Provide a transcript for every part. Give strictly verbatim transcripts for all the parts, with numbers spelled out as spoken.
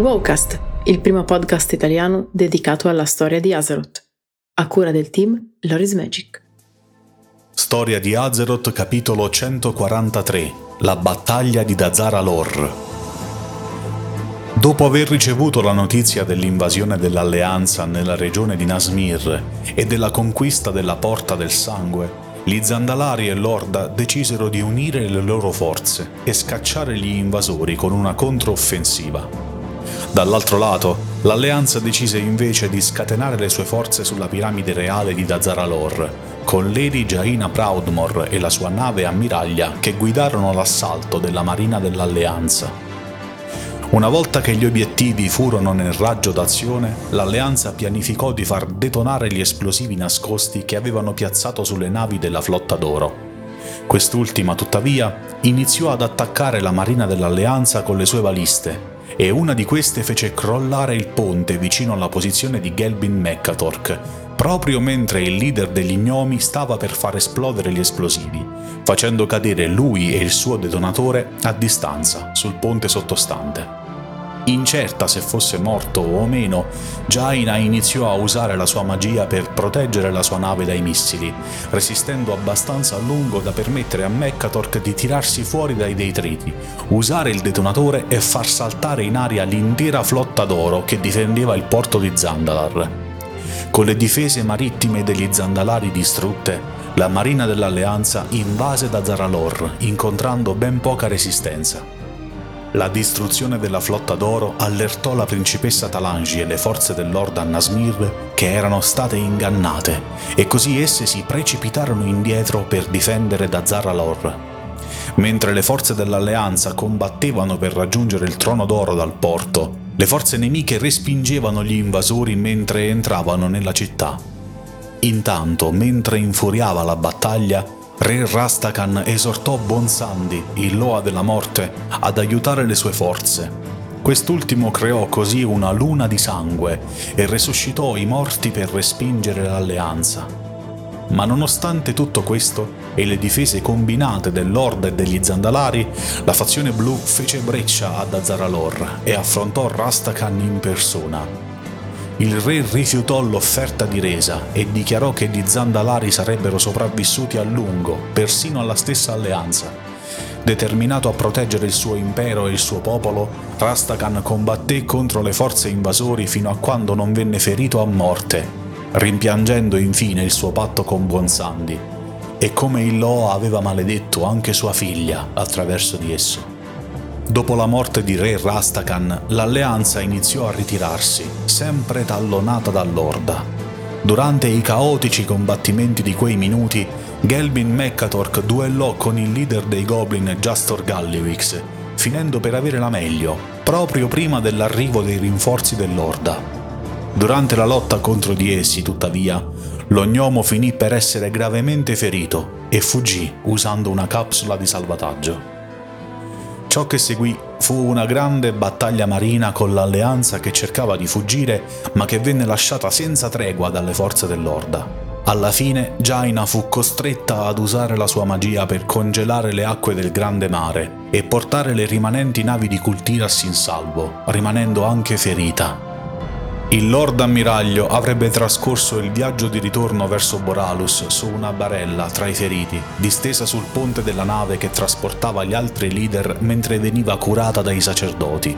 Wowcast, il primo podcast italiano dedicato alla storia di Azeroth, a cura del team Lore is Magic. Storia di Azeroth, capitolo centoquarantatré, la battaglia di Dazar'alor. Dopo aver ricevuto la notizia dell'invasione dell'Alleanza nella regione di Nazmir e della conquista della Porta del Sangue, gli Zandalari e l'Orda decisero di unire le loro forze e scacciare gli invasori con una controffensiva. Dall'altro lato, l'Alleanza decise invece di scatenare le sue forze sulla piramide reale di Dazar'alor, con Lady Jaina Proudmoore e la sua nave ammiraglia che guidarono l'assalto della Marina dell'Alleanza. Una volta che gli obiettivi furono nel raggio d'azione, l'Alleanza pianificò di far detonare gli esplosivi nascosti che avevano piazzato sulle navi della Flotta d'Oro. Quest'ultima, tuttavia, iniziò ad attaccare la Marina dell'Alleanza con le sue baliste, e una di queste fece crollare il ponte vicino alla posizione di Gelbin Mekkatorque, proprio mentre il leader degli gnomi stava per far esplodere gli esplosivi, facendo cadere lui e il suo detonatore a distanza sul ponte sottostante. Incerta se fosse morto o meno, Jaina iniziò a usare la sua magia per proteggere la sua nave dai missili, resistendo abbastanza a lungo da permettere a Mekkatorque di tirarsi fuori dai detriti, usare il detonatore e far saltare in aria l'intera Flotta d'Oro che difendeva il porto di Zandalar. Con le difese marittime degli Zandalari distrutte, la Marina dell'Alleanza invase Dazar'alor, incontrando ben poca resistenza. La distruzione della Flotta d'Oro allertò la principessa Talanji e le forze del Lord Nasmir che erano state ingannate, e così esse si precipitarono indietro per difendere Dazar'alor. Mentre le forze dell'Alleanza combattevano per raggiungere il Trono d'Oro dal porto, le forze nemiche respingevano gli invasori mentre entravano nella città. Intanto, mentre infuriava la battaglia, Re Rastakan esortò Bonsandi, il Loa della Morte, ad aiutare le sue forze. Quest'ultimo creò così una luna di sangue e resuscitò i morti per respingere l'Alleanza. Ma nonostante tutto questo e le difese combinate dell'Orda e degli Zandalari, la fazione blu fece breccia a Dazar'alor e affrontò Rastakan in persona. Il re rifiutò l'offerta di resa e dichiarò che gli Zandalari sarebbero sopravvissuti a lungo, persino alla stessa Alleanza. Determinato a proteggere il suo impero e il suo popolo, Rastakan combatté contro le forze invasori fino a quando non venne ferito a morte, rimpiangendo infine il suo patto con Bonsandi, e come il Loa aveva maledetto anche sua figlia attraverso di esso. Dopo la morte di Re Rastakan, l'Alleanza iniziò a ritirarsi, sempre tallonata dall'Orda. Durante i caotici combattimenti di quei minuti, Gelbin Mekkatorque duellò con il leader dei Goblin Jastor Gallywix, finendo per avere la meglio, proprio prima dell'arrivo dei rinforzi dell'Orda. Durante la lotta contro di essi, tuttavia, lo gnomo finì per essere gravemente ferito e fuggì usando una capsula di salvataggio. Ciò che seguì fu una grande battaglia marina con l'Alleanza che cercava di fuggire, ma che venne lasciata senza tregua dalle forze dell'Orda. Alla fine, Jaina fu costretta ad usare la sua magia per congelare le acque del Grande Mare e portare le rimanenti navi di Kul Tiras in salvo, rimanendo anche ferita. Il Lord Ammiraglio avrebbe trascorso il viaggio di ritorno verso Boralus su una barella tra i feriti, distesa sul ponte della nave che trasportava gli altri leader mentre veniva curata dai sacerdoti.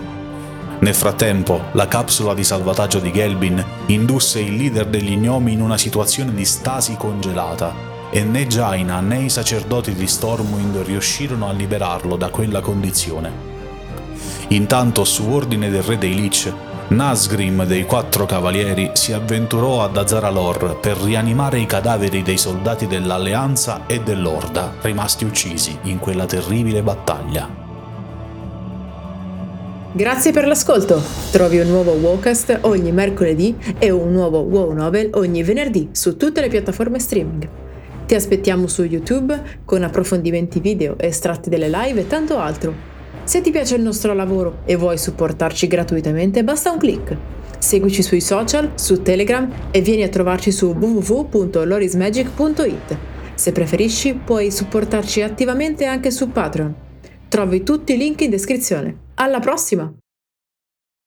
Nel frattempo, la capsula di salvataggio di Gelbin indusse il leader degli gnomi in una situazione di stasi congelata, e né Jaina né i sacerdoti di Stormwind riuscirono a liberarlo da quella condizione. Intanto, su ordine del Re dei Lich, Nazgrim dei Quattro Cavalieri si avventurò a Dazar'alor per rianimare i cadaveri dei soldati dell'Alleanza e dell'Orda rimasti uccisi in quella terribile battaglia. Grazie per l'ascolto! Trovi un nuovo Wowcast ogni mercoledì e un nuovo Wow Novel ogni venerdì su tutte le piattaforme streaming. Ti aspettiamo su YouTube con approfondimenti video, estratti delle live e tanto altro. Se ti piace il nostro lavoro e vuoi supportarci gratuitamente, basta un click. Seguici sui social, su Telegram e vieni a trovarci su w w w punto lore is magic punto i t. Se preferisci, puoi supportarci attivamente anche su Patreon. Trovi tutti i link in descrizione. Alla prossima!